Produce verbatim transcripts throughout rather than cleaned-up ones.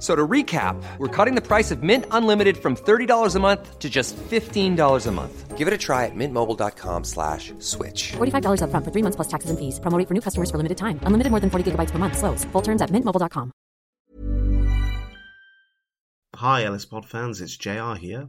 So to recap, we're cutting the price of Mint Unlimited from thirty dollars a month to just fifteen dollars a month. Give it a try at mintmobile.com slash switch. forty-five dollars up front for three months plus taxes and fees. Promo rate for new customers for limited time. Unlimited more than forty gigabytes per month. Slows full terms at mint mobile dot com. Hi, L S Pod fans, it's J R here.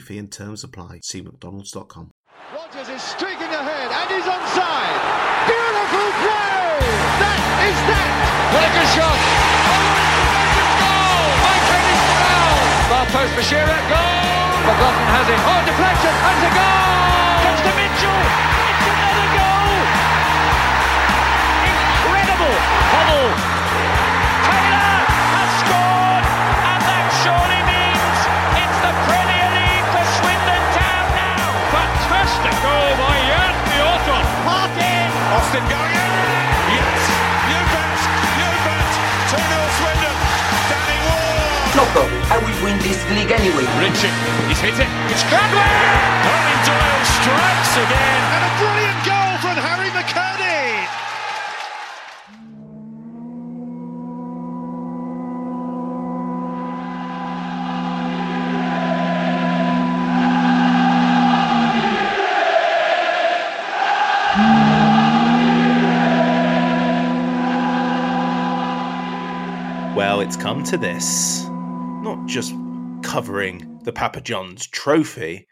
fee and terms apply. See mcdonalds dot com. Rodgers is streaking ahead and he's onside. Beautiful play! That is that! What a good shot! Oh, my goodness! Far post for Shearer. Goal! McLaughlin has it. Oh, deflection! And a goal! Comes to Mitchell! It's another goal! Incredible! Huddle! Taylor has scored! And that surely means it's the Premier League for Swindon Town now. Fantastic goal by Yardley Orton. Martin. Austin going in. Yes. You bet. You bet. two nil Swindon. Danny Ward. Loco, how we win this league anyway? Richard. He's hit it. It's Gladwell. Harry Doyle strikes again. And a brilliant goal from Harry McCurdy. Well, it's come to this. Not just covering the Papa John's Trophy,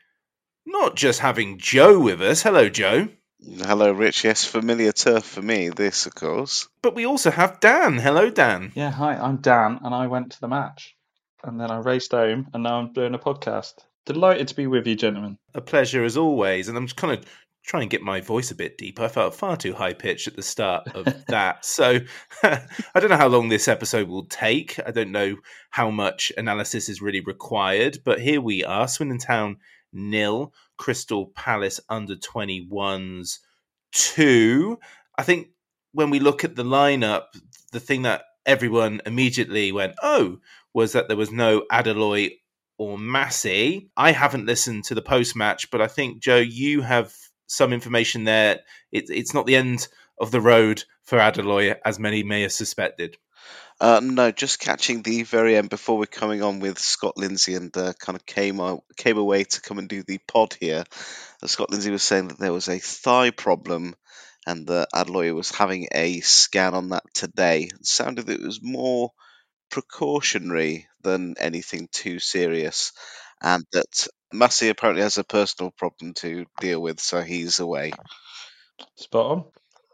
not just having Joe with us. Hello, Joe. Hello, Rich. Yes, familiar turf for me, this, of course. But we also have Dan. Hello, Dan. Yeah, hi, I'm Dan, and I went to the match. And then I raced home, and now I'm doing a podcast. Delighted to be with you, gentlemen. A pleasure as always, and I'm just kind of trying to get my voice a bit deeper. I felt far too high-pitched at the start of that. So I don't know how long this episode will take. I don't know how much analysis is really required. But here we are, Swindon Town nil, Crystal Palace under twenty-ones two. I think when we look at the lineup, the thing that everyone immediately went, oh, was that there was no Adeloye or Massey. I haven't listened to the post-match, but I think, Joe, you have some information there. It, it's not the end of the road for Adeloye, as many may have suspected. Uh, no, just catching the very end before we're coming on with Scott Lindsay, and uh, kind of came out, came away to come and do the pod here. Uh, Scott Lindsay was saying that there was a thigh problem and that Adeloye was having a scan on that today. It sounded that it was more precautionary than anything too serious, and that Massey apparently has a personal problem to deal with, so he's away. Spot on.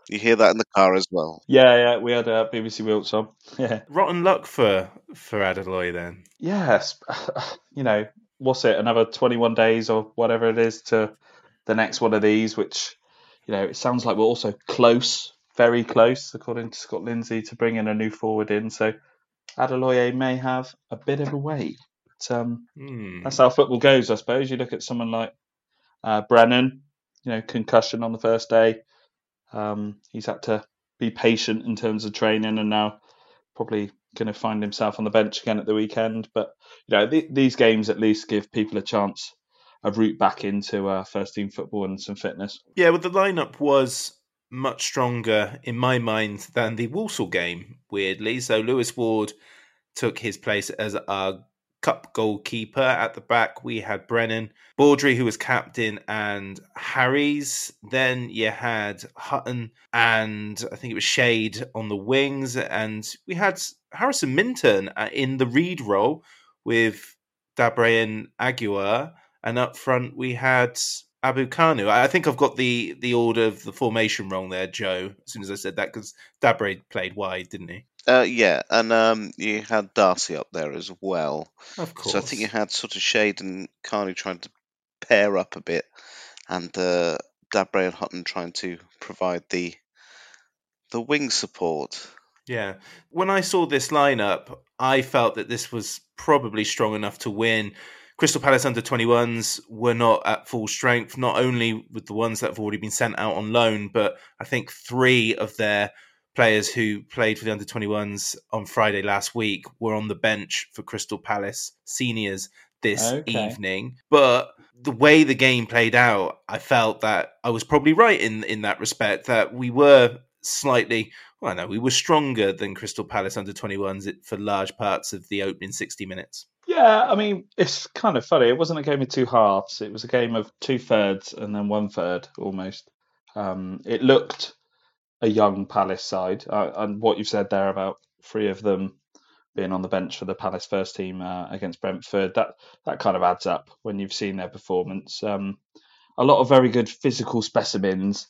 You hear that in the car as well. Yeah, yeah, we had uh, B B C Wilts on. Yeah. Rotten luck for, for Adeloye then. Yes. You know, what's it, another twenty-one days or whatever it is to the next one of these, which, you know, it sounds like we're also close, very close, according to Scott Lindsay, to bringing a new forward in. So Adeloye may have a bit of a wait. Um, mm. That's how football goes, I suppose. You look at someone like uh, Brennan, you know, concussion on the first day. Um, he's had to be patient in terms of training, and now probably going to find himself on the bench again at the weekend. But you know, th- these games at least give people a chance, a route back into uh, first team football and some fitness. Yeah, well, the lineup was much stronger in my mind than the Walsall game, weirdly. So Lewis Ward took his place as our Cup goalkeeper. At the back, we had Brennan Baudry, who was captain, and Harry's. Then you had Hutton, and I think it was Shade on the wings. And we had Harrison Minton in the Reed role with Dabre and Agua, and up front we had Abu Kanu. I think I've got the, the order of the formation wrong there, Joe, as soon as I said that, because Dabre played wide, didn't he? Uh, yeah, and um, you had Darcy up there as well. Of course. So I think you had sort of Shade and Carney trying to pair up a bit, and uh, Dabre and Hutton trying to provide the the wing support. Yeah. When I saw this lineup, I felt that this was probably strong enough to win. Crystal Palace under twenty-ones were not at full strength, not only with the ones that have already been sent out on loan, but I think three of their players who played for the under twenty-ones on Friday last week were on the bench for Crystal Palace seniors this okay. evening. But the way the game played out, I felt that I was probably right in, in that respect, that we were slightly, well, no, we were stronger than Crystal Palace under twenty-ones for large parts of the opening sixty minutes. Yeah, I mean, it's kind of funny. It wasn't a game of two halves. It was a game of two thirds and then one third almost. Um, it looked a young Palace side, uh, and what you've said there about three of them being on the bench for the Palace first team uh, against Brentford, that that kind of adds up when you've seen their performance. Um, a lot of very good physical specimens,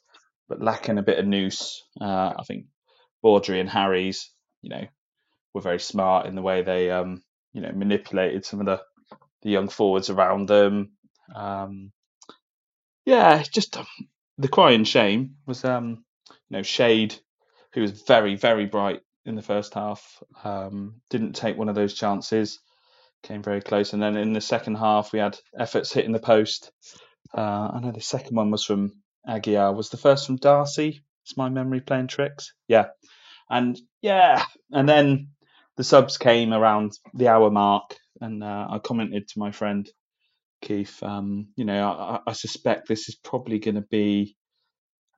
but lacking a bit of nous. Uh, I think Baudry and Harry's, you know, were very smart in the way they, um, you know, manipulated some of the, the young forwards around them. Um, yeah, just um, the crying shame was. Um, You know, Shade, who was very, very bright in the first half, um, didn't take one of those chances, came very close. And then in the second half, we had efforts hitting the post. Uh, I know the second one was from Aguilar. Was the first from Darcy? Is my memory playing tricks? Yeah. And yeah, and then the subs came around the hour mark. And uh, I commented to my friend Keith, um, you know, I, I suspect this is probably going to be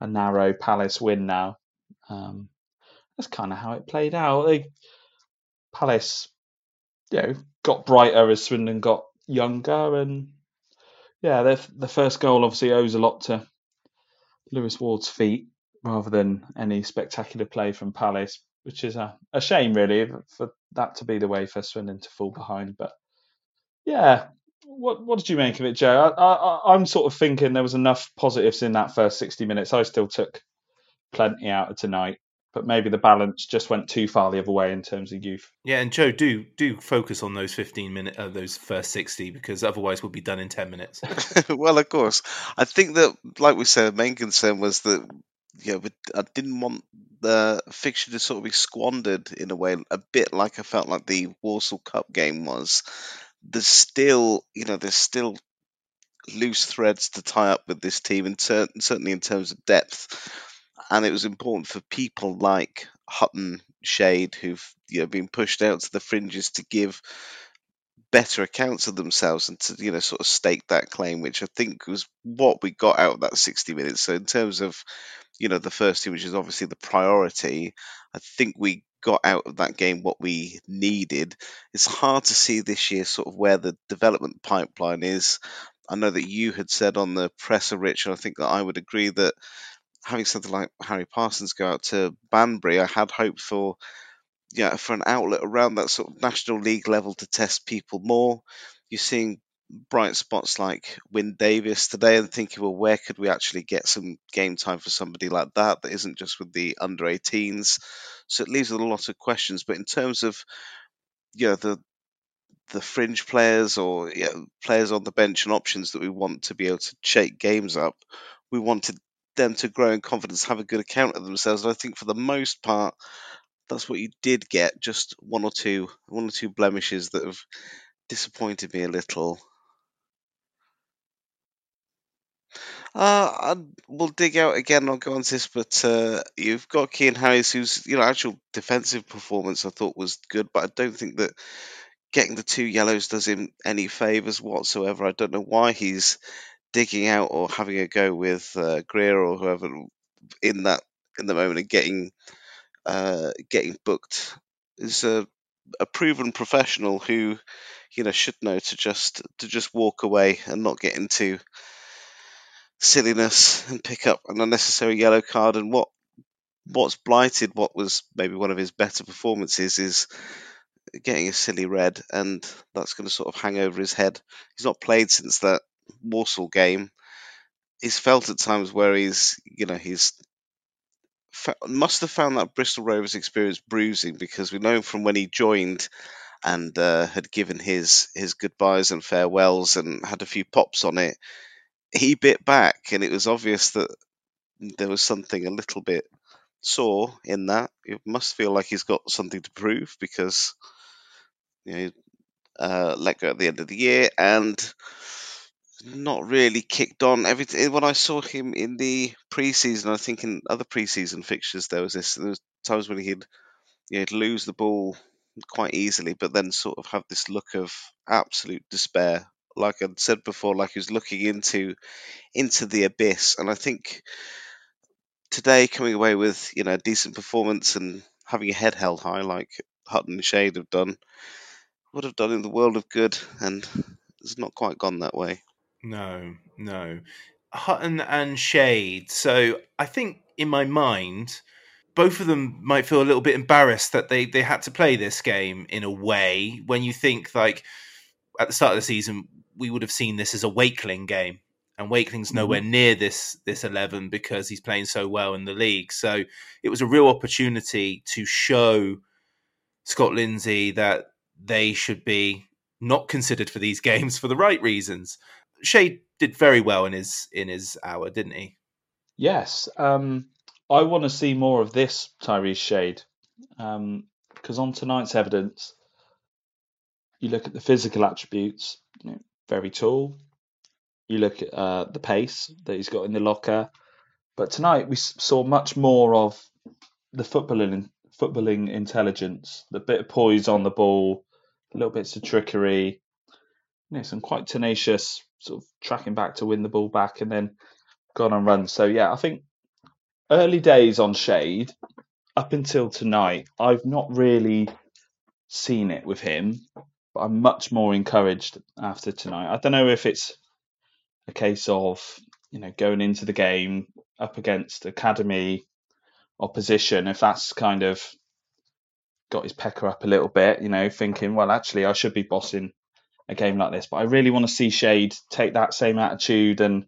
a narrow Palace win now. Um, that's kind of how it played out. They, Palace, you know, got brighter as Swindon got younger, and yeah, the the first goal obviously owes a lot to Lewis Ward's feet rather than any spectacular play from Palace, which is a, a shame really for that to be the way for Swindon to fall behind. But yeah. What what did you make of it, Joe? I, I, I'm sort of thinking there was enough positives in that first sixty minutes. I still took plenty out of tonight, but maybe the balance just went too far the other way in terms of youth. Yeah, and Joe, do do focus on those fifteen minute, uh, those first sixty, because otherwise we'll be done in ten minutes. Well, of course. I think that, like we said, the main concern was that yeah, I didn't want the fixture to sort of be squandered in a way, a bit like I felt like the Walsall Cup game was. There's still, you know, there's still loose threads to tie up with this team, and ter- certainly in terms of depth. And it was important for people like Hutton, Shade, who've you know been pushed out to the fringes, to give better accounts of themselves and to you know sort of stake that claim, which I think was what we got out of that sixty minutes. So in terms of you know the first team, which is obviously the priority, I think we got out of that game what we needed. It's hard to see this year sort of where the development pipeline is. I know that you had said on the presser, Rich, and I think that I would agree that having something like Harry Parsons go out to Banbury, I had hoped for yeah, for an outlet around that sort of National League level to test people more. You're seeing bright spots like Wynn-Davies today and thinking, well, where could we actually get some game time for somebody like that that isn't just with the under eighteens? So it leaves a lot of questions. But in terms of you know the the fringe players or you know, players on the bench and options that we want to be able to shake games up, we wanted them to grow in confidence, have a good account of themselves. And I think for the most part, that's what you did get. Just one or two, one or two blemishes that have disappointed me a little. Uh, we'll dig out again. I'll go on to this, but uh, you've got Kean Harris, whose you know actual defensive performance I thought was good, but I don't think that getting the two yellows does him any favours whatsoever. I don't know why he's digging out or having a go with uh, Greer or whoever in that in the moment and getting uh, getting booked. He's a, a proven professional who you know should know to just to just walk away and not get into silliness and pick up an unnecessary yellow card. And what what's blighted what was maybe one of his better performances is getting a silly red, and that's going to sort of hang over his head. He's not played since that Walsall game. He's felt at times where he's, you know, he's fa- must have found that Bristol Rovers experience bruising, because we know from when he joined and uh, had given his his goodbyes and farewells and had a few pops on it, he bit back, and it was obvious that there was something a little bit sore in that. It must feel like he's got something to prove, because, you know, uh, let go at the end of the year and not really kicked on. Everything when I saw him in the pre-season, I think in other pre-season fixtures, there was this. There was times when he'd, you know, he'd lose the ball quite easily, but then sort of have this look of absolute despair. Like I'd said before, like he was looking into into the abyss. And I think today, coming away with, you know, a decent performance and having your head held high like Hutton and Shade have done, would have done in the world of good, and it's not quite gone that way. No, no. Hutton and Shade. So I think in my mind, both of them might feel a little bit embarrassed that they, they had to play this game in a way, when you think, like, at the start of the season, we would have seen this as a Wakeling game, and Wakeling's nowhere near this this eleven because he's playing so well in the league. So it was a real opportunity to show Scott Lindsay that they should be not considered for these games for the right reasons. Shade did very well in his in his hour, didn't he? Yes. Um, I want to see more of this Tyrese Shade, um, because on tonight's evidence, you look at the physical attributes, you know, very tall. You look at uh, the pace that he's got in the locker. But tonight we saw much more of the footballing, footballing intelligence, the bit of poise on the ball, little bits of trickery, you know, some quite tenacious sort of tracking back to win the ball back and then gone on run. So, yeah, I think early days on Shade up until tonight, I've not really seen it with him. But I'm much more encouraged after tonight. I don't know if it's a case of, you know, going into the game up against academy opposition, if that's kind of got his pecker up a little bit, you know, thinking, well, actually, I should be bossing a game like this. But I really want to see Shade take that same attitude and,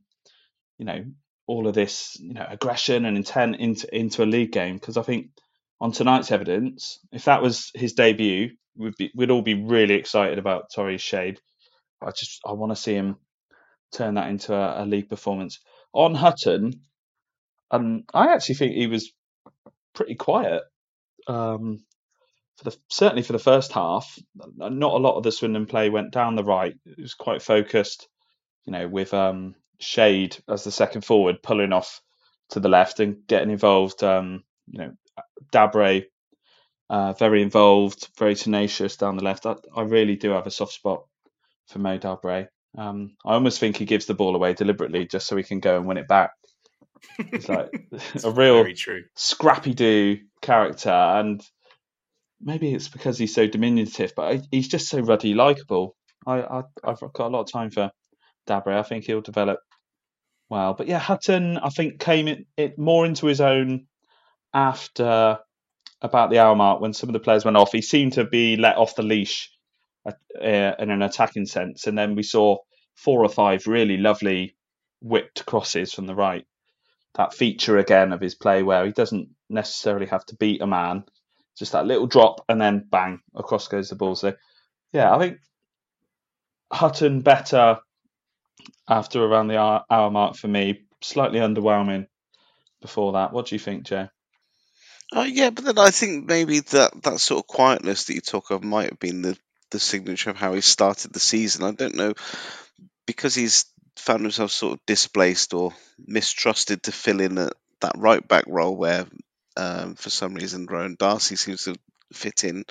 you know, all of this, you know, aggression and intent into, into a league game. Because I think on tonight's evidence, if that was his debut, We'd, be, we'd all be really excited about Tyrese Shade. I just I want to see him turn that into a, a league performance. On Hutton, um, I actually think he was pretty quiet. Um, for the certainly for the first half, not a lot of the Swindon play went down the right. It was quite focused, you know, with um, Shade as the second forward pulling off to the left and getting involved. Um, you know, Dabre. Uh, very involved, very tenacious down the left. I, I really do have a soft spot for Mo Dabre. Um, I almost think he gives the ball away deliberately just so he can go and win it back. He's like a real scrappy-do character, and maybe it's because he's so diminutive, but he's just so ruddy likeable. I, I, I've got a lot of time for Dabre. I think he'll develop well. But yeah, Hutton, I think, came it, it more into his own after about the hour mark, when some of the players went off. He seemed to be let off the leash uh, in an attacking sense. And then we saw four or five really lovely whipped crosses from the right. That feature again of his play where he doesn't necessarily have to beat a man. Just that little drop and then bang, across goes the ball. So, yeah, I think Hutton better after around the hour, hour mark for me. Slightly underwhelming before that. What do you think, Joe? Oh, yeah, but then I think maybe that, that sort of quietness that you talk of might have been the, the signature of how he started the season. I don't know, because he's found himself sort of displaced or mistrusted to fill in a, that right-back role where, um, for some reason, Rowan Darcy seems to fit in.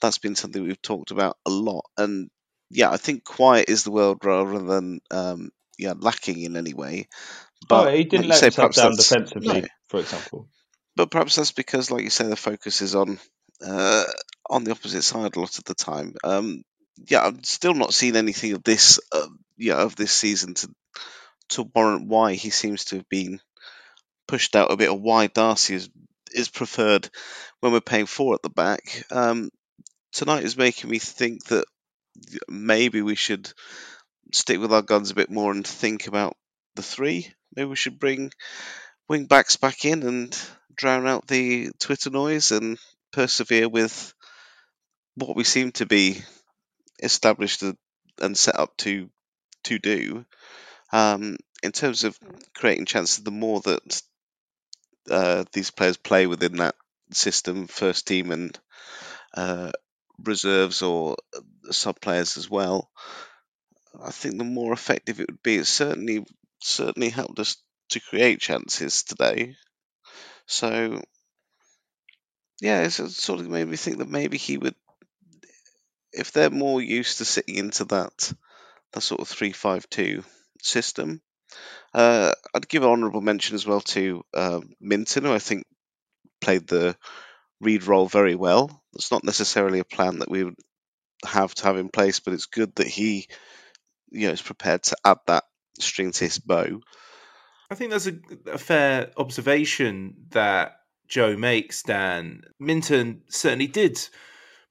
That's been something we've talked about a lot. And, yeah, I think quiet is the world rather than um, yeah, lacking in any way. But oh, he didn't let himself down defensively, no. For example. But perhaps that's because, like you say, the focus is on uh, on the opposite side a lot of the time. Um, yeah, I've still not seen anything of this, uh, yeah, of this season to to warrant why he seems to have been pushed out a bit, or why Darcy is is preferred when we're paying four at the back. Um, tonight is making me think that maybe we should stick with our guns a bit more and think about the three. Maybe we should bring wing backs back in and drown out the Twitter noise and persevere with what we seem to be established and set up to to do. Um, in terms of creating chances, the more that uh, these players play within that system, first team and uh, reserves or sub players as well, I think the more effective it would be. It certainly certainly helped us to create chances today. So, yeah, it's, it sort of made me think that maybe he would, if they're more used to sitting into that that sort of three five two system. Uh, I'd give an honourable mention as well to uh, Minton, who I think played the Reed role very well. It's not necessarily a plan that we would have to have in place, but it's good that he, you know, is prepared to add that string to his bow. I think that's a, a fair observation that Joe makes, Dan. Minton certainly did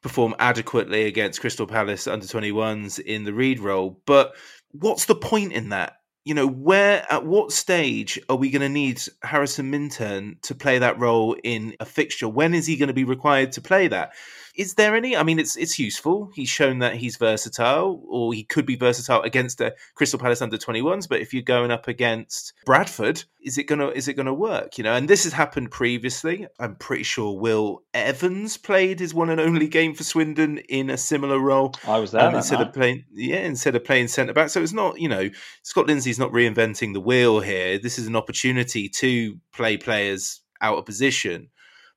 perform adequately against Crystal Palace under twenty-ones in the Reed role, but what's the point in that? You know, where, at what stage are we going to need Harrison Minton to play that role in a fixture? When is he going to be required to play that? Is there any? I mean, it's it's useful. He's shown that he's versatile, or he could be versatile against a Crystal Palace under twenty-ones. But if you're going up against Bradford, is it gonna is it gonna work? You know, and this has happened previously. I'm pretty sure Will Evans played his one and only game for Swindon in a similar role. I was there um, instead night. of playing, yeah, instead of playing centre back. So it's not, you know, Scott Lindsay's not reinventing the wheel here. This is an opportunity to play players out of position,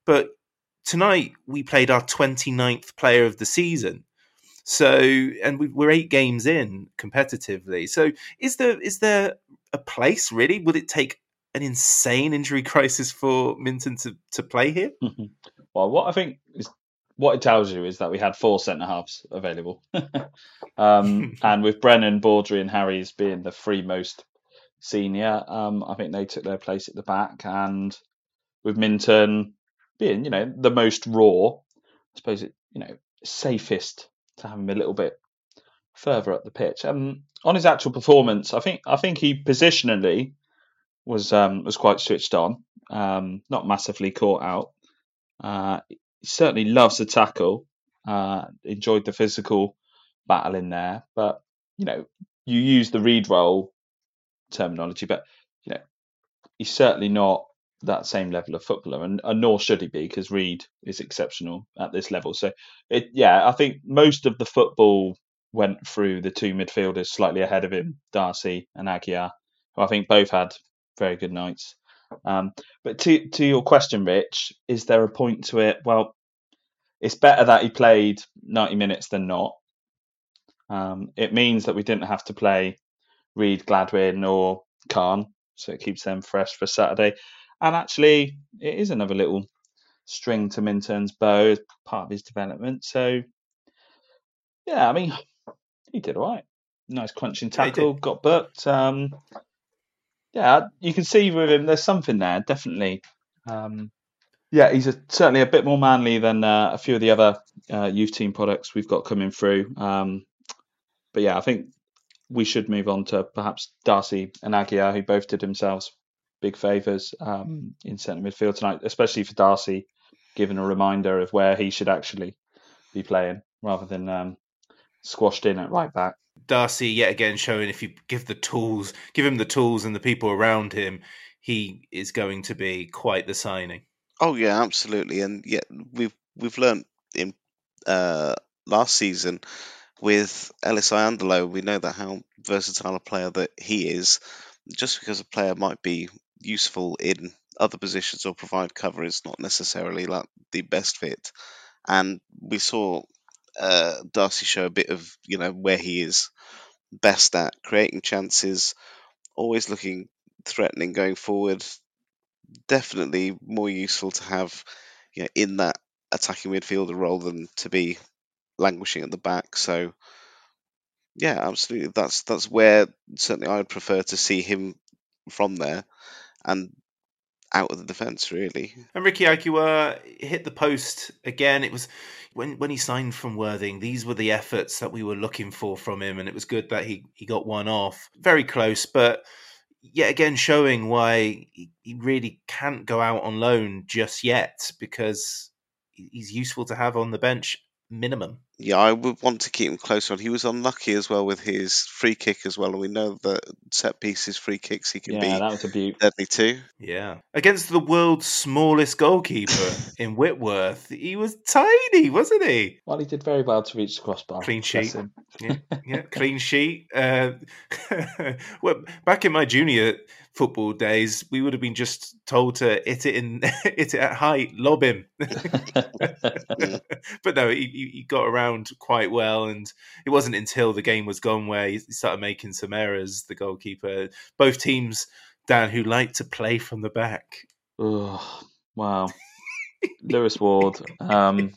but tonight, we played our twenty-ninth player of the season. So, and we, we're eight games in competitively. So is there is there a place, really? Would it take an insane injury crisis for Minton to, to play here? Well, what I think is, what it tells you is that we had four centre-halves available. um, and with Brennan, Baudry and Harry's being the three most senior, um, I think they took their place at the back. And with Minton being, you know, the most raw, I suppose it, you know, safest to have him a little bit further up the pitch. Um, on his actual performance, I think I think he positionally was um, was quite switched on, um, not massively caught out. Uh, he certainly loves the tackle, uh, enjoyed the physical battle in there, but you know, you use the Reed role terminology, but you know, he's certainly not that same level of footballer, and, and nor should he be, because Reed is exceptional at this level. So, it, yeah, I think most of the football went through the two midfielders slightly ahead of him, Darcy and Aguilar, who I think both had very good nights. Um, but to to your question, Rich, is there a point to it? Well, it's better that he played ninety minutes than not. Um, it means that we didn't have to play Reed, Gladwin or Khan, so it keeps them fresh for Saturday. And actually, it is another little string to Minton's bow as part of his development. So, yeah, I mean, he did all right. Nice crunching tackle, yeah, got booked. Um, yeah, you can see with him there's something there, definitely. Um, yeah, he's a, certainly a bit more manly than uh, a few of the other uh, youth team products we've got coming through. Um, but, yeah, I think we should move on to perhaps Darcy and Aguilar, who both did themselves big favours um, in centre midfield tonight, especially for Darcy, given a reminder of where he should actually be playing rather than um, squashed in at right back. Darcy, yet again, showing if you give the tools, give him the tools and the people around him, he is going to be quite the signing. Oh yeah, absolutely, and yeah, we've we've learnt in uh, last season with Ellis Iandolo, we know that how versatile a player that he is. Just because a player might be useful in other positions or provide cover is not necessarily like the best fit, and we saw uh, Darcy show a bit of, you know, where he is best at, creating chances, always looking threatening going forward. Definitely more useful to have, you know, in that attacking midfielder role than to be languishing at the back. So yeah, absolutely, that's that's where certainly I'd prefer to see him from there. And out of the defence, really. And Ricky Aguilar hit the post again. It was when when he signed from Worthing, these were the efforts that we were looking for from him, and it was good that he, he got one off. Very close, but yet again showing why he really can't go out on loan just yet, because he's useful to have on the bench, minimum. Yeah, I would want to keep him close on. He was unlucky as well with his free kick as well, and we know that set pieces, free kicks, he can yeah, be that was a beaut. deadly too. Yeah. Against the world's smallest goalkeeper in Whitworth, he was tiny, wasn't he? Well, he did very well to reach the crossbar. Clean sheet. Yeah, yeah, clean sheet. Uh, well, back in my junior football days, we would have been just told to hit it in, hit it at height, lob him. But no, he, he got around quite well, and it wasn't until the game was gone where he started making some errors, the goalkeeper. Both teams, Dan, who like to play from the back. Oh, wow. Lewis Ward um,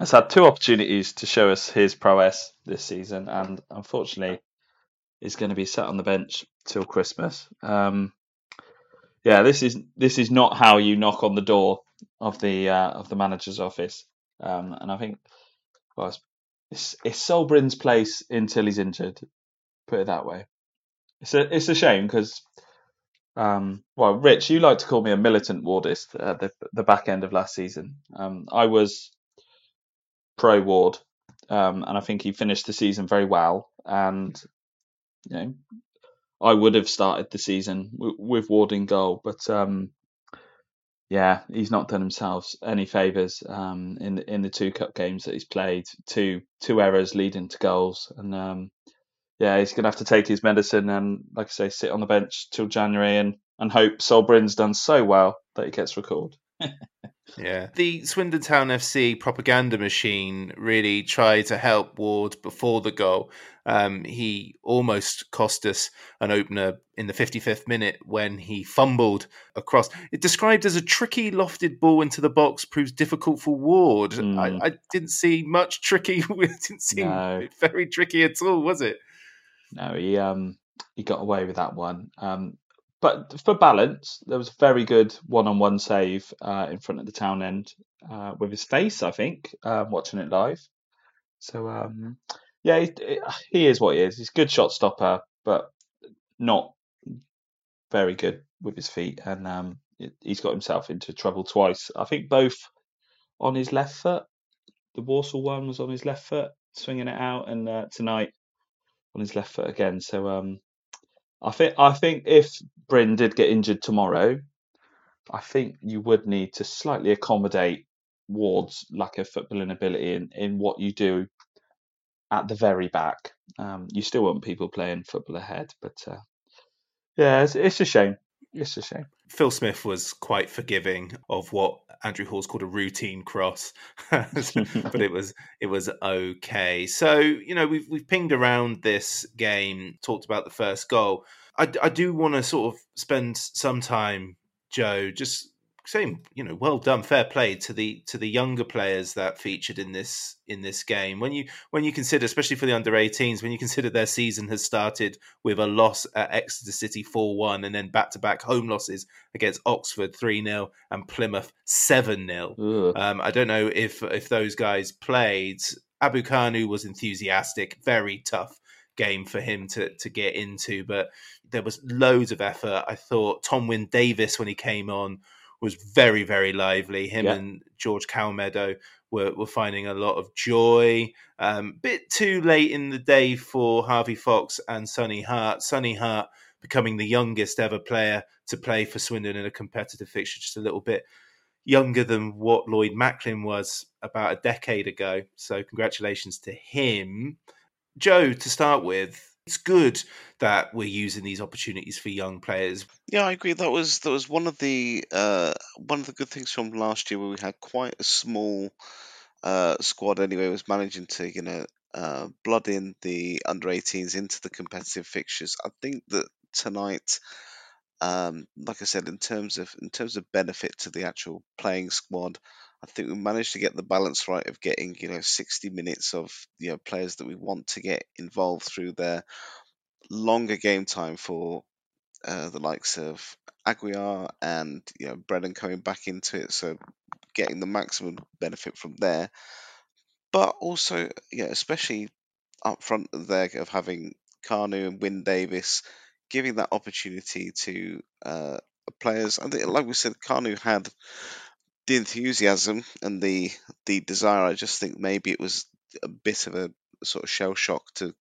has had two opportunities to show us his prowess this season, and unfortunately is going to be sat on the bench till Christmas. Um, yeah, this is this is not how you knock on the door of the uh, of the manager's office. Um, and I think Well, it's, it's Solbrin's place until he's injured. Put it that way. It's a it's a shame because, um, well, Rich, you like to call me a militant Wardist at the the back end of last season. Um, I was pro Ward, um, and I think he finished the season very well. And you know, I would have started the season w- with Ward in goal, but um, yeah, he's not done himself any favours um, in the, in the two cup games that he's played. Two two errors leading to goals, and um, yeah, he's going to have to take his medicine and, like I say, sit on the bench till January and, and hope Solbrin's done so well that he gets recalled. Yeah, the Swindon Town F C propaganda machine really tried to help Ward before the goal. Um, he almost cost us an opener in the fifty-fifth minute when he fumbled across. It described as a tricky lofted ball into the box proves difficult for Ward. Mm. I, I didn't see much tricky. It didn't seem no. very tricky at all, was it? No, he um, he got away with that one. Um, But for balance, there was a very good one-on-one save uh, in front of the town end uh, with his face, I think, uh, watching it live. So, um, yeah, he, he is what he is. He's a good shot stopper, but not very good with his feet. And um, it, he's got himself into trouble twice. I think both on his left foot. The Walsall one was on his left foot, swinging it out, and uh, tonight on his left foot again. So, um, I think I think if Bryn did get injured tomorrow, I think you would need to slightly accommodate Ward's lack of footballing ability in, in what you do at the very back. Um, you still want people playing football ahead, but uh, yeah, it's, it's a shame. It's a shame. Phil Smith was quite forgiving of what Andrew Hall's called a routine cross, but it was it was okay. So, you know, we've we've pinged around this game, talked about the first goal. I, I do want to sort of spend some time, Joe, just saying, you know, well done, fair play to the to the younger players that featured in this in this game. When you when you consider, especially for the under eighteens, when you consider their season has started with a loss at Exeter City four one and then back-to-back home losses against Oxford three nil and Plymouth seven nil. Um, I don't know if if those guys played. Abu Kanu was enthusiastic, very tough game for him to to get into, but there was loads of effort. I thought Tom Wynn-Davies, when he came on, was very, very lively. Him yeah. and George Calmeadow were, were finding a lot of joy. Um, bit too late in the day for Harvey Fox and Sonny Hart. Sonny Hart becoming the youngest ever player to play for Swindon in a competitive fixture, just a little bit younger than what Lloyd Macklin was about a decade ago. So congratulations to him. Joe, to start with, it's good that we're using these opportunities for young players. Yeah, I agree. That was that was one of the uh, one of the good things from last year, where we had quite a small uh, squad. Anyway, was managing to you know uh, blood in the under eighteens into the competitive fixtures. I think that tonight, um, like I said, in terms of in terms of benefit to the actual playing squad, I think we managed to get the balance right of getting, you know, sixty minutes of, you know, players that we want to get involved through their longer game time for uh, the likes of Aguilar and you know Brennan coming back into it, so getting the maximum benefit from there. But also, yeah, especially up front there of having Kanu and Wynn-Davies, giving that opportunity to uh, players. I think, like we said, Kanu had the enthusiasm and the the desire. I just think maybe it was a bit of a sort of shell shock to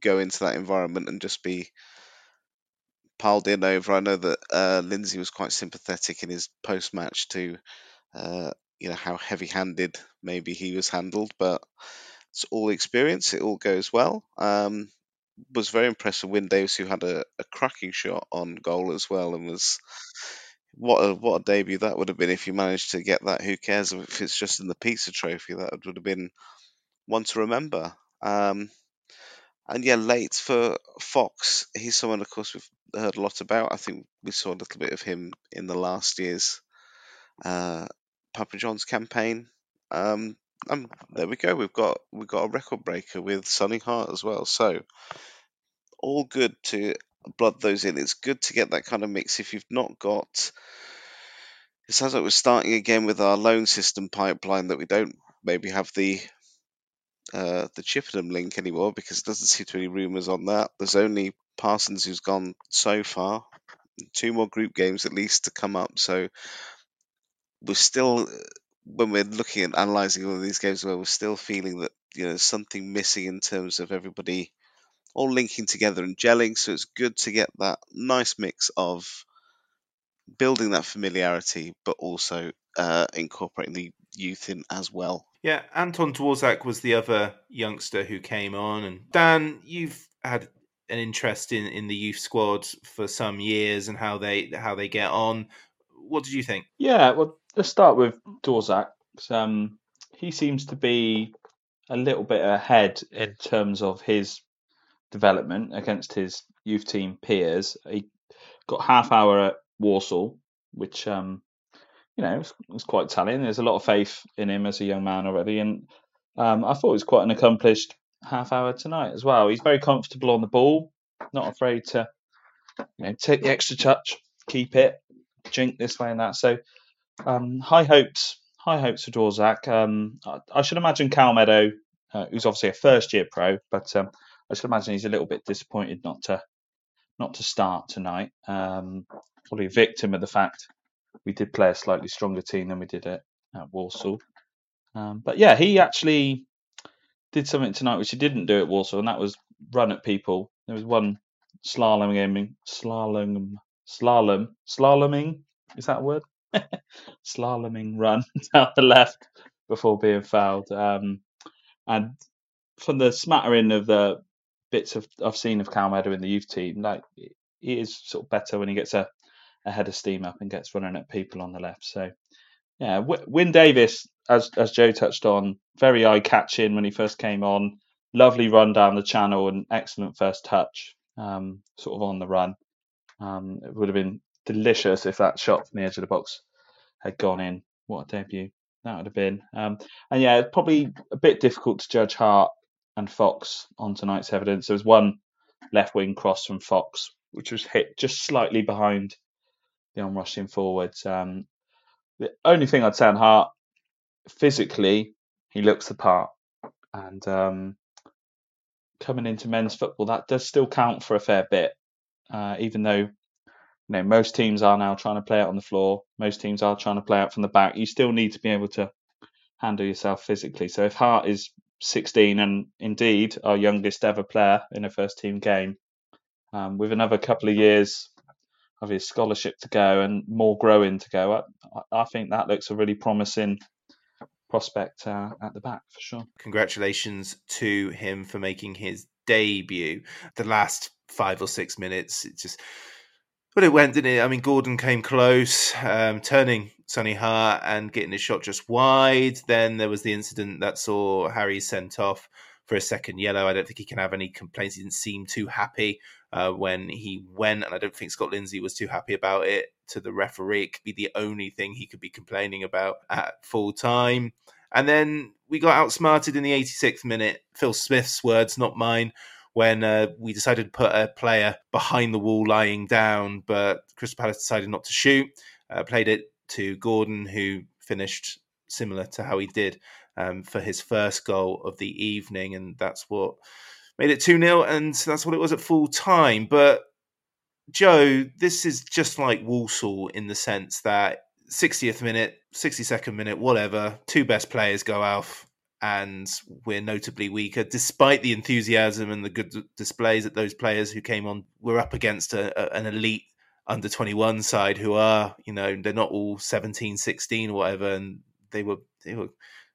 go into that environment and just be piled in over. I know that uh, Lindsay was quite sympathetic in his post-match to uh, you know how heavy-handed maybe he was handled, but it's all experience. It all goes well. Um, was very impressed with Wynn-Davies, who had a, a cracking shot on goal as well, and was what a what a debut that would have been if you managed to get that. Who cares if it's just in the pizza trophy? That would have been one to remember. Um, and yeah, late for Fox. He's someone, of course, we've heard a lot about. I think we saw a little bit of him in the last year's uh, Papa John's campaign. Um, and there we go. We've got we've got a record breaker with Sonny Hart as well. So all good to blood those in. It's good to get that kind of mix. If you've not got, it sounds like we're starting again with our loan system pipeline, that we don't maybe have the uh, the Chippenham link anymore, because there doesn't seem to be any rumours on that. There's only Parsons who's gone so far. Two more group games at least to come up. So we're still, when we're looking at analysing all of these games, where we're still feeling that you know there's something missing in terms of everybody all linking together and gelling. So it's good to get that nice mix of building that familiarity, but also uh, incorporating the youth in as well. Yeah, Anton Dwarzak was the other youngster who came on. And Dan, you've had an interest in, in the youth squad for some years and how they how they get on. What did you think? Yeah, well, let's start with Dwarzak. Um, he seems to be a little bit ahead in terms of his development against his youth team peers. He got half hour at Walsall, which um, you know was, was quite telling. There's a lot of faith in him as a young man already, and um, I thought it was quite an accomplished half hour tonight as well. He's very comfortable on the ball, not afraid to you know take the extra touch, keep it, jink this way and that. So um, high hopes, high hopes for Dwarzak. Um, I, I should imagine Calmeadow, uh, who's obviously a first year pro, but um, I should imagine he's a little bit disappointed not to not to start tonight. Um, probably a victim of the fact we did play a slightly stronger team than we did at, at Walsall. Um, but yeah, he actually did something tonight which he didn't do at Walsall, and that was run at people. There was one slalom game, slalom, slalom, slaloming, is that a word? Slaloming run down the left before being fouled. Um, and from the smattering of the bits of, I've seen of Calmeadow in the youth team, like he is sort of better when he gets a, a head of steam up and gets running at people on the left. So, yeah, Wynn-Davies, as as Joe touched on, very eye-catching when he first came on. Lovely run down the channel and excellent first touch, um, sort of on the run. Um, it would have been delicious if that shot from the edge of the box had gone in. What a debut that would have been. Um, and, yeah, it's probably a bit difficult to judge Hart and Fox on tonight's evidence. There was one left wing cross from Fox, which was hit just slightly behind the onrushing forwards. Um, the only thing I'd say on Hart, physically, he looks the part. And um, coming into men's football, that does still count for a fair bit, uh, even though you know most teams are now trying to play out on the floor. Most teams are trying to play out from the back. You still need to be able to handle yourself physically. So if Hart is sixteen and indeed our youngest ever player in a first team game, um, with another couple of years of his scholarship to go and more growing to go, I, I think that looks a really promising prospect uh, at the back for sure. Congratulations to him for making his debut. The last five or six minutes, it just, but it went, didn't it? I mean, Gordon came close, um, turning Sonny Hart and getting his shot just wide. Then there was the incident that saw Harry sent off for a second yellow. I don't think he can have any complaints. He didn't seem too happy uh, when he went, and I don't think Scott Lindsay was too happy about it to the referee. It could be the only thing he could be complaining about at full time. And then we got outsmarted in the eighty-sixth minute. Phil Smith's words, not mine, when uh, we decided to put a player behind the wall lying down, but Crystal Palace decided not to shoot, uh, played it to Gordon, who finished similar to how he did um, for his first goal of the evening, and that's what made it two nil, and that's what it was at full time. But Joe, this is just like Walsall in the sense that sixtieth minute, sixty-second minute, whatever, two best players go off and we're notably weaker, despite the enthusiasm and the good displays that those players who came on were up against a, a, an elite under twenty-one side who are, you know, they're not all seventeen, sixteen or whatever, and they were, they were,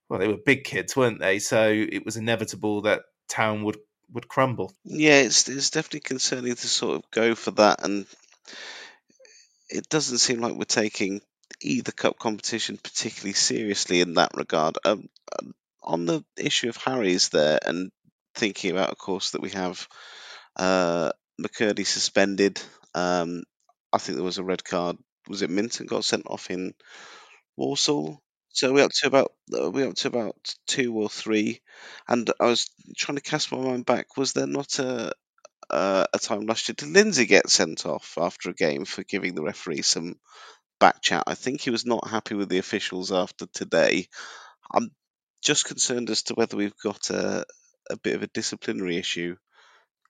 well, they were big kids, weren't they? So it was inevitable that Town would would crumble. Yeah, it's it's definitely concerning to sort of go for that, and it doesn't seem like we're taking either cup competition particularly seriously in that regard. Um, on the issue of Harry's there, and thinking about, of course, that we have uh, McCurdy suspended. Um, I think there was a red card. Was it Minton got sent off in Walsall? So we up to about we up to about two or three, and I was trying to cast my mind back. Was there not a a, a time last year? Did Lindsay get sent off after a game for giving the referee some back chat? I think he was not happy with the officials after today. I'm just concerned as to whether we've got a a bit of a disciplinary issue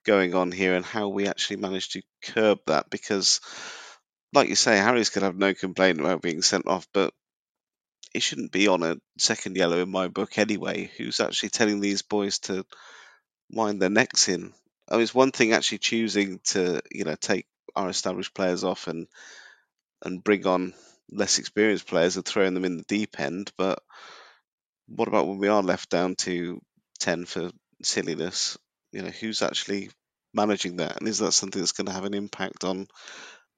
going on here and how we actually managed to curb that, because, like you say, Harry's could have no complaint about being sent off, but it shouldn't be on a second yellow in my book anyway. Who's actually telling these boys to wind their necks in? I mean, it's one thing actually choosing to, you know, take our established players off and and bring on less experienced players and throwing them in the deep end, but what about when we are left down to ten for silliness? You know, who's actually managing that? And is that something that's going to have an impact on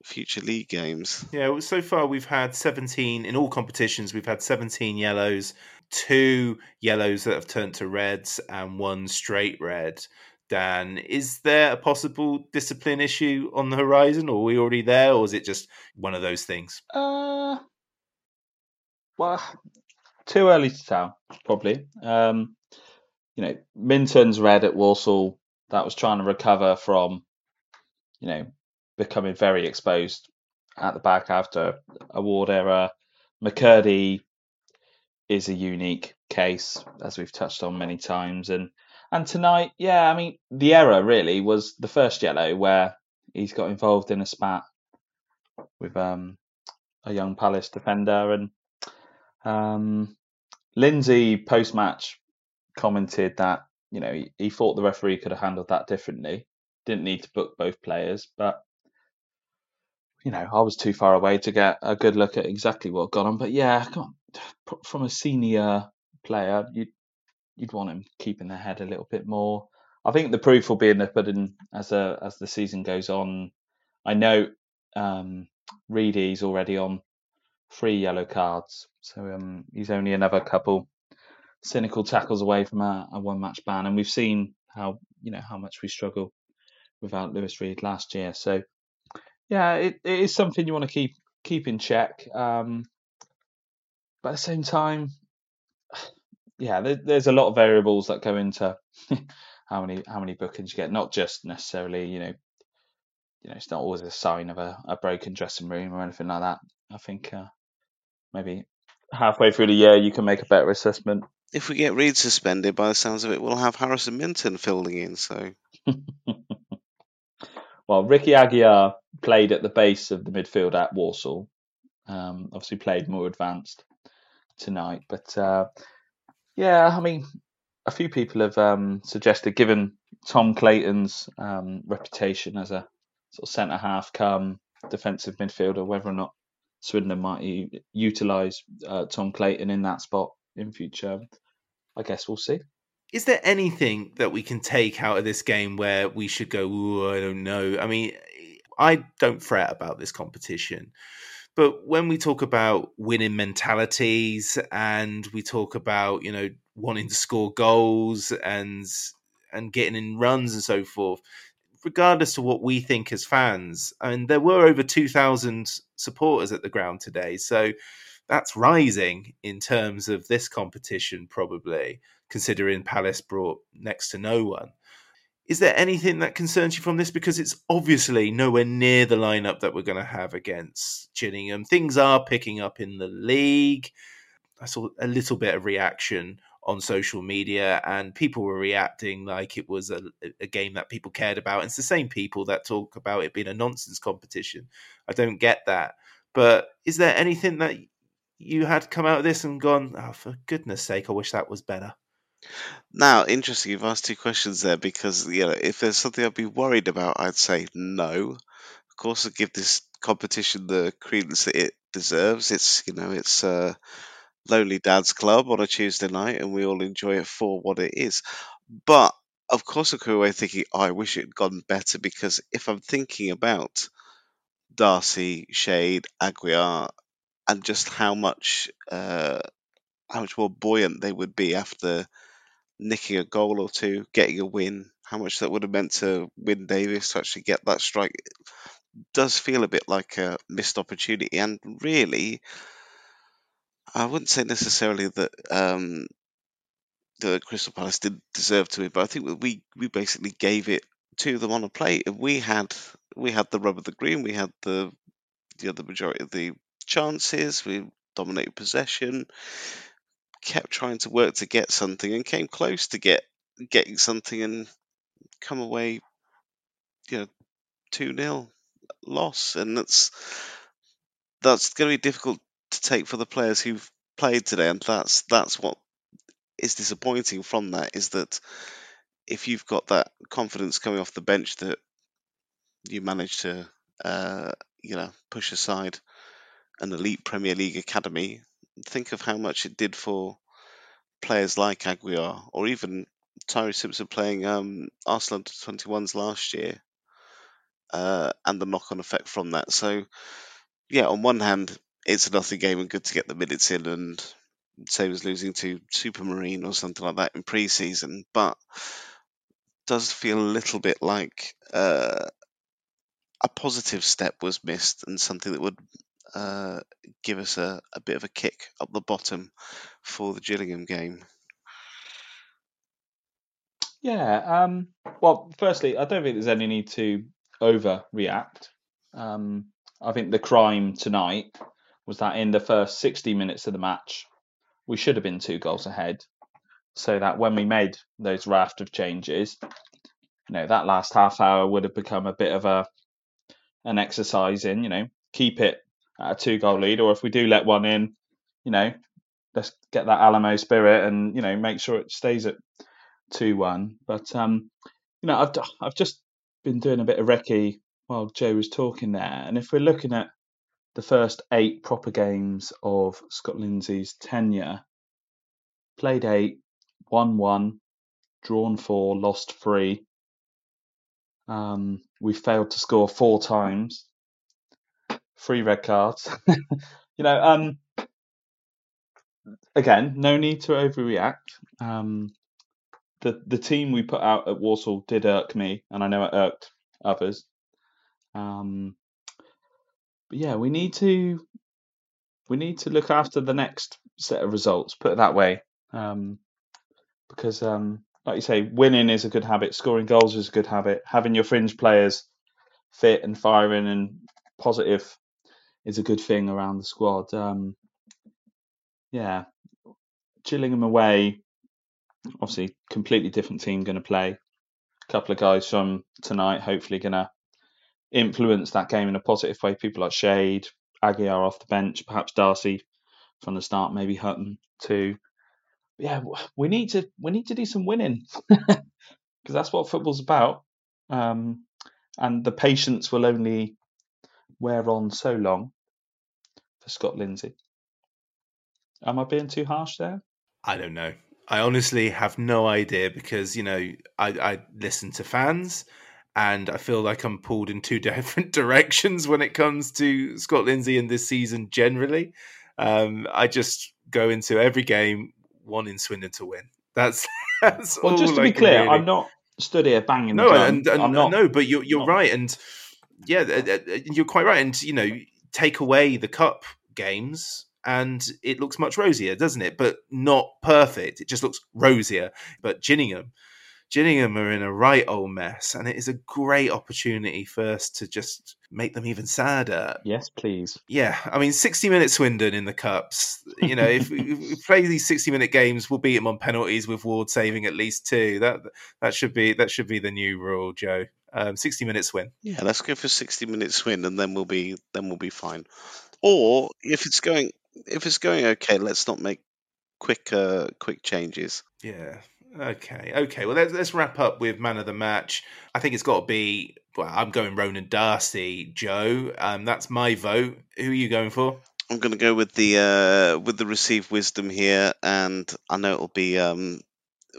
future league games? Yeah, well, so far we've had seventeen in all competitions. We've had seventeen yellows, two yellows that have turned to reds and one straight red. Dan, is there a possible discipline issue on the horizon, or are we already there, or is it just one of those things? Uh, well, too early to tell, probably. Um, you know, Minton's red at Walsall, that was trying to recover from, you know, becoming very exposed at the back after a Ward error. McCurdy is a unique case, as we've touched on many times. And and tonight, yeah, I mean, the error really was the first yellow where he's got involved in a spat with um, a young Palace defender. And um, Lindsay, post-match, commented that, you know, he, he thought the referee could have handled that differently. Didn't need to book both players, but you know, I was too far away to get a good look at exactly what got on. But yeah, come on, from a senior player, you'd, you'd want him keeping their head a little bit more. I think the proof will be in the pudding as a, as the season goes on. I know um, Reedy's already on three yellow cards, so um, he's only another couple cynical tackles away from a, a one-match ban. And we've seen how, you know, how much we struggle without Lewis Reed last year. So yeah, it, it is something you want to keep keep in check. Um, but at the same time, yeah, there, there's a lot of variables that go into how many how many bookings you get. Not just necessarily, you know, you know, it's not always a sign of a, a broken dressing room or anything like that. I think uh, maybe halfway through the year you can make a better assessment. If we get Reed suspended, by the sounds of it, we'll have Harrison Minton filling in. So. Well, Ricky Aguilar played at the base of the midfield at Walsall. Um, obviously played more advanced tonight. But, uh, yeah, I mean, a few people have um, suggested, given Tom Clayton's um, reputation as a sort of centre-half come defensive midfielder, whether or not Swindon might u- utilise uh, Tom Clayton in that spot in future. I guess we'll see. Is there anything that we can take out of this game where we should go, ooh, I don't know? I mean, I don't fret about this competition. But when we talk about winning mentalities and we talk about, you know, wanting to score goals and and getting in runs and so forth, regardless of what we think as fans, I mean, there were over two thousand supporters at the ground today. So that's rising in terms of this competition, probably, considering Palace brought next to no one. Is there anything that concerns you from this? Because it's obviously nowhere near the lineup that we're going to have against Gillingham. Things are picking up in the league. I saw a little bit of reaction on social media, and people were reacting like it was a, a game that people cared about. It's the same people that talk about it being a nonsense competition. I don't get that. But is there anything that you had come out of this and gone, oh, for goodness sake, I wish that was better? Now, interesting, you've asked two questions there, because you know, if there's something I'd be worried about, I'd say no. Of course, I'd give this competition the credence that it deserves. It's, you know, it's uh, lonely dad's club on a Tuesday night, and we all enjoy it for what it is. But of course, I go away thinking, oh, I wish it had gone better, because if I'm thinking about Darcy, Shade, Aguilar, and just how much uh, how much more buoyant they would be after nicking a goal or two, getting a win, how much that would have meant to Wynn-Davies to actually get that strike, it does feel a bit like a missed opportunity. And really, I wouldn't say necessarily that um, the Crystal Palace didn't deserve to win, but I think we we basically gave it to them on a plate. We had we had the rub of the green, we had the you know, the majority of the chances, we dominated possession, kept trying to work to get something, and came close to get getting something, and come away, you know, two nil loss, and that's that's going to be difficult to take for the players who've played today, and that's that's what is disappointing from that, is that if you've got that confidence coming off the bench that you managed to uh, you know push aside an elite Premier League academy. Think of how much it did for players like Aguilar, or even Tyrese Simpson playing um, Arsenal under twenty-ones last year, uh, and the knock-on effect from that. So, yeah, on one hand, it's a nothing game and good to get the minutes in, and same as losing to Supermarine or something like that in pre-season, but does feel a little bit like uh, a positive step was missed, and something that would Uh, give us a, a bit of a kick up the bottom for the Gillingham game. Yeah, um, well, firstly, I don't think there's any need to overreact. Um, I think the crime tonight was that in the first sixty minutes of the match, we should have been two goals ahead, so that when we made those raft of changes, you know, that last half hour would have become a bit of a an exercise in, you know, keep it at a two-goal lead, or if we do let one in, you know, let's get that Alamo spirit and, you know, make sure it stays at two one. But, um, you know, I've, I've just been doing a bit of recce while Joe was talking there. And if we're looking at the first eight proper games of Scott Lindsay's tenure, played eight, won one, drawn four, lost three. Um, we failed to score four times. Three red cards. you know, um, again, no need to overreact. Um, the the team we put out at Walsall did irk me, and I know it irked others. Um, but yeah, we need to we need to look after the next set of results. Put it that way, um, because um, like you say, winning is a good habit. Scoring goals is a good habit. Having your fringe players fit and firing and positive is a good thing around the squad. Um, yeah, Gillingham away, obviously completely different team going to play. A couple of guys from tonight hopefully going to influence that game in a positive way. People like Shade, Aguilar off the bench, perhaps Darcy from the start, maybe Hutton too. Yeah, we need to we need to do some winning because that's what football's about. Um, and the patience will only wear on so long for Scott Lindsay. Am I being too harsh there? I don't know. I honestly have no idea because, you know, I, I listen to fans and I feel like I'm pulled in two different directions when it comes to Scott Lindsay and this season generally. Um, I just go into every game wanting Swindon to win. That's, that's well, all. Well, just to be I clear, really... I'm not stood here banging no, the drum. And, and, I'm not, no, but you're, you're not... right. And yeah, you're quite right. And, you know, take away the cup games and it looks much rosier, doesn't it? But not perfect. It just looks rosier. But Gillingham, Gillingham are in a right old mess, and it is a great opportunity for us to just make them even sadder. Yes, please. Yeah, I mean, sixty-minute Swindon in the Cups. You know, if we play these sixty-minute games, we'll beat them on penalties with Ward saving at least two. That that should be that should be the new rule, Joe. Um, sixty minutes win. Yeah, let's go for sixty minutes win, and then we'll be then we'll be fine. Or if it's going if it's going okay, let's not make quick uh, quick changes. Yeah. Okay, okay. Well, let's, let's wrap up with man of the match. I think it's got to be, well, I'm going Ronan Darcy, Joe. Um, that's my vote. Who are you going for? I'm going to go with the uh, with the received wisdom here, and I know it'll be um,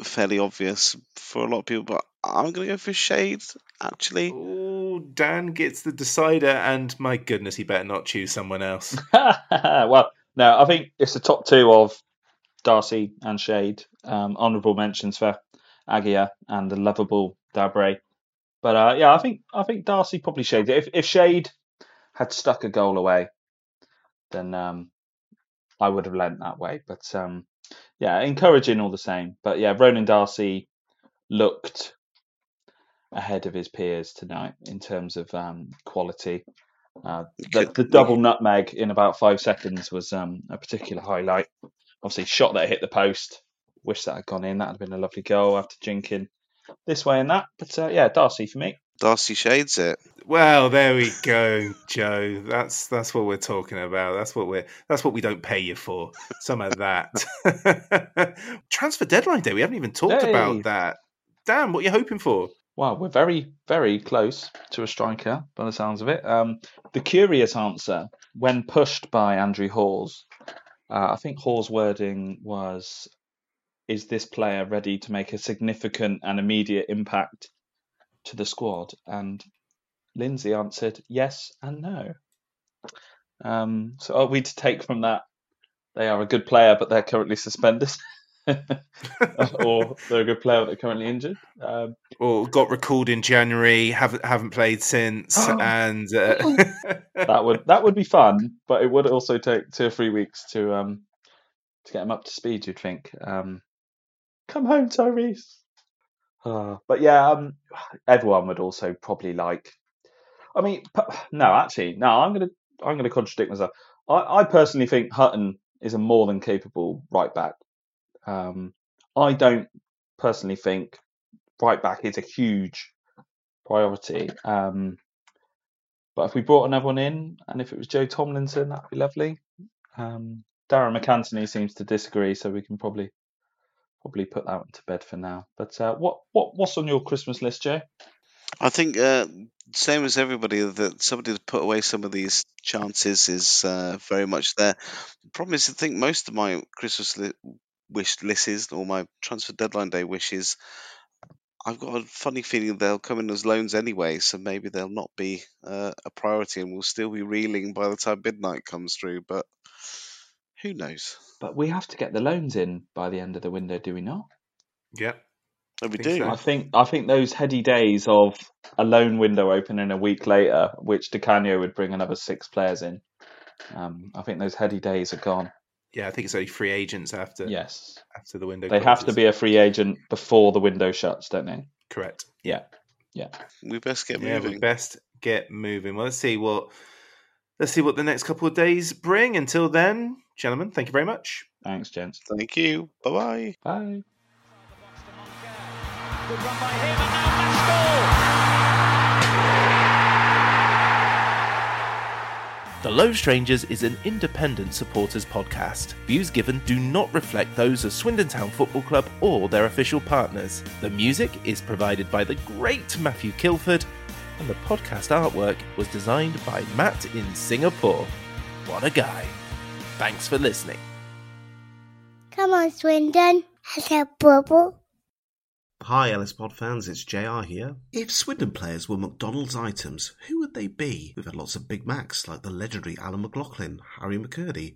fairly obvious for a lot of people, but I'm going to go for Shade, actually. Oh, Dan gets the decider, and my goodness, he better not choose someone else. Well, no, I think it's the top two of Darcy and Shade. Um, honourable mentions for Agua and the lovable Dabre. But uh, yeah, I think I think Darcy probably Shade. If if Shade had stuck a goal away, then um, I would have lent that way. But um, yeah, encouraging all the same. But yeah, Ronan Darcy looked ahead of his peers tonight in terms of um, quality. Uh, the, the double nutmeg in about five seconds was um, a particular highlight. Obviously, shot that hit the post. Wish that had gone in. That would have been a lovely goal after jinking this way and that. But uh, yeah, Darcy for me. Darcy Shades it. Well, there we go, Joe. That's that's what we're talking about. That's what we're that's what we don't pay you for. Some of that. Transfer deadline day. We haven't even talked hey. about that. Dan, what are you hoping for? Well, we're very, very close to a striker by the sounds of it. Um, the curious answer, when pushed by Andrew Hawes, Uh, I think Hall's wording was, is this player ready to make a significant and immediate impact to the squad? And Lindsay answered yes and no. Um, so are we to take from that they are a good player, but they're currently suspended? Or they're a good player, but they're currently injured? Um, or got recalled in January, haven't haven't played since. Oh. and uh... That would that would be fun, but it would also take two or three weeks to um to get him up to speed. You'd think, um, come home, Tyrese. Uh, but yeah, um, everyone would also probably like. I mean, no, actually, no. I'm gonna I'm gonna contradict myself. I, I personally think Hutton is a more than capable right back. Um, I don't personally think right back is a huge priority. Um, But if we brought another one in, and if it was Joe Tomlinson, that'd be lovely. Um, Darren McAntony seems to disagree, so we can probably probably put that one to bed for now. But uh, what what what's on your Christmas list, Joe? I think uh, same as everybody, that somebody has put away some of these chances is uh, very much there. The problem is, I think most of my Christmas li- wish lists or my transfer deadline day wishes, I've got a funny feeling they'll come in as loans anyway, so maybe they'll not be uh, a priority and we'll still be reeling by the time midnight comes through, but who knows? But we have to get the loans in by the end of the window, do we not? Yeah. We I do. So. I think I think those heady days of a loan window opening a week later, which De Canio would bring another six players in, um, I think those heady days are gone. Yeah, I think it's only free agents after yes. after the window. They closes. Have to be a free agent before the window shuts, don't they? Correct. Yeah, yeah. We best get moving. Yeah, we best get moving. Well, let's see what let's see what the next couple of days bring. Until then, gentlemen, thank you very much. Thanks, gents. Thank you. Bye-bye. Bye. Good run by him, and now let's go. The Lone Strangers is an independent supporters podcast. Views given do not reflect those of Swindon Town Football Club or their official partners. The music is provided by the great Matthew Kilford, and the podcast artwork was designed by Matt in Singapore. What a guy. Thanks for listening. Come on, Swindon. Let's have bubble. Hi, L S Pod fans, it's J R here. If Swindon players were McDonald's items, who would they be? We've had lots of Big Macs like the legendary Alan McLaughlin, Harry McCurdy,